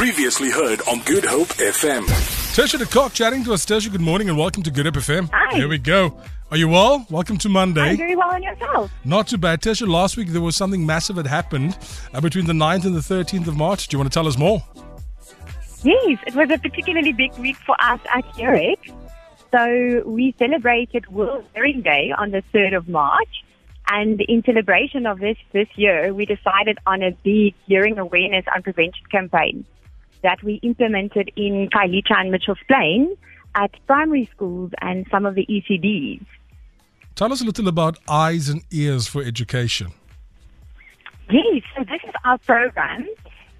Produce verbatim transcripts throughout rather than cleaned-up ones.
Previously heard on Good Hope F M. Tersia de Kock chatting to us. Tersia, good morning and welcome to Good Hope F M. Hi. Here we go. Are you well? Welcome to Monday. I'm very well, and yourself? Not too bad. Tersia, last week there was something massive that happened uh, between the ninth and the thirteenth of March. Do you want to tell us more? Yes, it was a particularly big week for us at Hear X. So we celebrated World Hearing Day on the third of March. And in celebration of this this year, we decided on a big hearing awareness and prevention campaign that we implemented in Khayelitsha and Mitchell's Plain at primary schools and some of the E C Ds. Tell us a little about Eyes and Ears for Education. Yes, so this is our program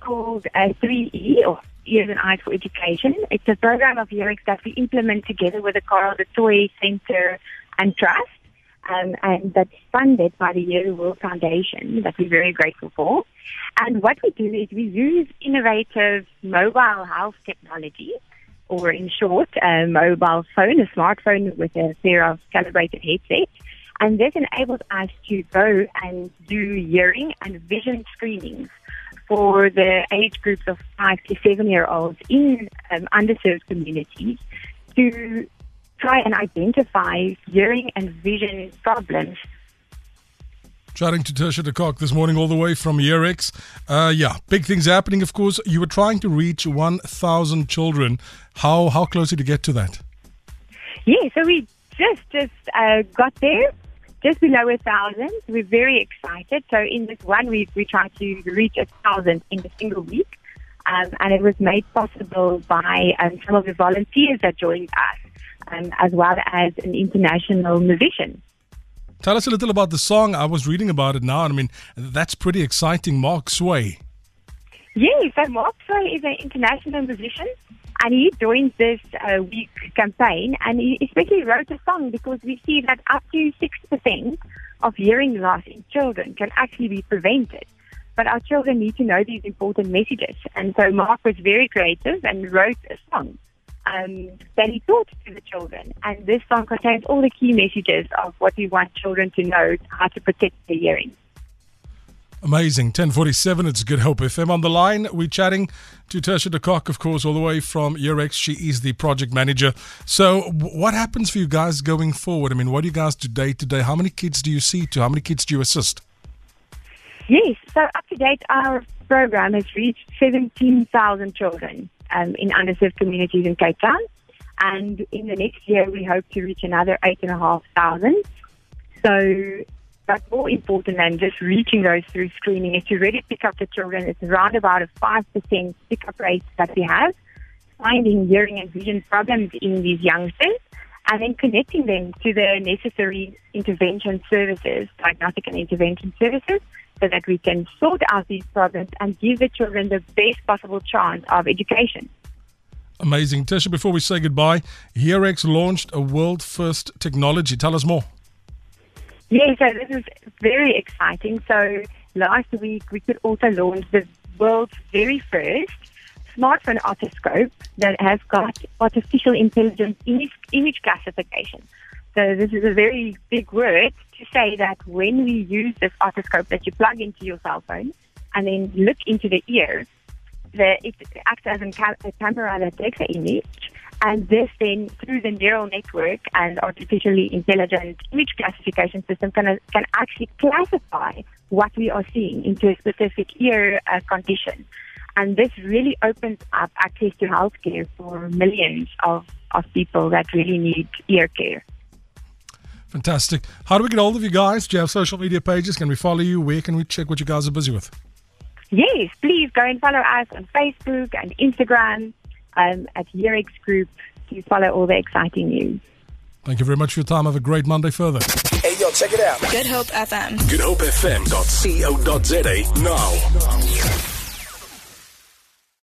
called uh, three E, or Ears and Eyes for Education. It's a program of Hear X that we implement together with the Carel du Toit Centre and Trust. Um, and that's funded by the Hear World Foundation, that we're very grateful for. And what we do is we use innovative mobile health technology, or in short, a mobile phone, a smartphone with a pair of calibrated headsets. And this enables us to go and do hearing and vision screenings for the age groups of five to seven-year-olds in um, underserved communities to try and identify hearing and vision problems. Chatting to Tersia de Kock this morning all the way from Hear X. Uh, yeah, big things happening, of course. You were trying to reach one thousand children. How how close did you get to that? Yeah, so we just, just uh, got there, just below one thousand. We're very excited. So in this one week, we tried to reach one thousand in a single week. Um, and it was made possible by um, some of the volunteers that joined us. Um, as well as an international musician. Tell us a little about the song. I was reading about it now. I mean, that's pretty exciting. Mark Sway. Yeah, so Mark Sway is an international musician, and he joined this uh, week campaign, and he especially wrote a song because we see that up to six percent of hearing loss in children can actually be prevented. But our children need to know these important messages, and so Mark was very creative and wrote a song Um, that he taught to the children. And this song contains all the key messages of what we want children to know, how to protect their hearing. Amazing. ten forty-seven, it's Good Hope F M. On the line, we're chatting to Tersia de Kock, of course, all the way from Hear X. She is the project manager. So what happens for you guys going forward? I mean, what do you guys do day to day? How many kids do you see to? How many kids do you assist? Yes, so up to date, our program has reached seventeen thousand children. Um, in underserved communities in Cape Town. And in the next year, we hope to reach another eight thousand five hundred. So, but more important than just reaching those through screening is to really pick up the children. It's around about a five percent pick-up rate that we have, finding hearing and vision problems in these youngsters, and then connecting them to the necessary intervention services, diagnostic and intervention services, so that we can sort out these problems and give the children the best possible chance of education. Amazing. Tersia, before we say goodbye, Hear X launched a world-first technology. Tell us more. Yeah, so this is very exciting. So last week we could also launch the world's very first smartphone otoscope that has got artificial intelligence image, image classification. So this is a very big word to say that when we use this otoscope that you plug into your cell phone and then look into the ear, the, it acts as a, cam- a camera that takes an image, and this then through the neural network and artificially intelligent image classification system can, can actually classify what we are seeing into a specific ear uh, condition. And this really opens up access to healthcare for millions of, of people that really need ear care. Fantastic. How do we get hold of you guys? Do you have social media pages? Can we follow you? Where can we check what you guys are busy with? Yes, please go and follow us on Facebook and Instagram um, at Hear X Group to follow all the exciting news. Thank you very much for your time. Have a great Monday further. Hey, yo, check it out. Good Hope F M. Good Hope F M dot co dot za now.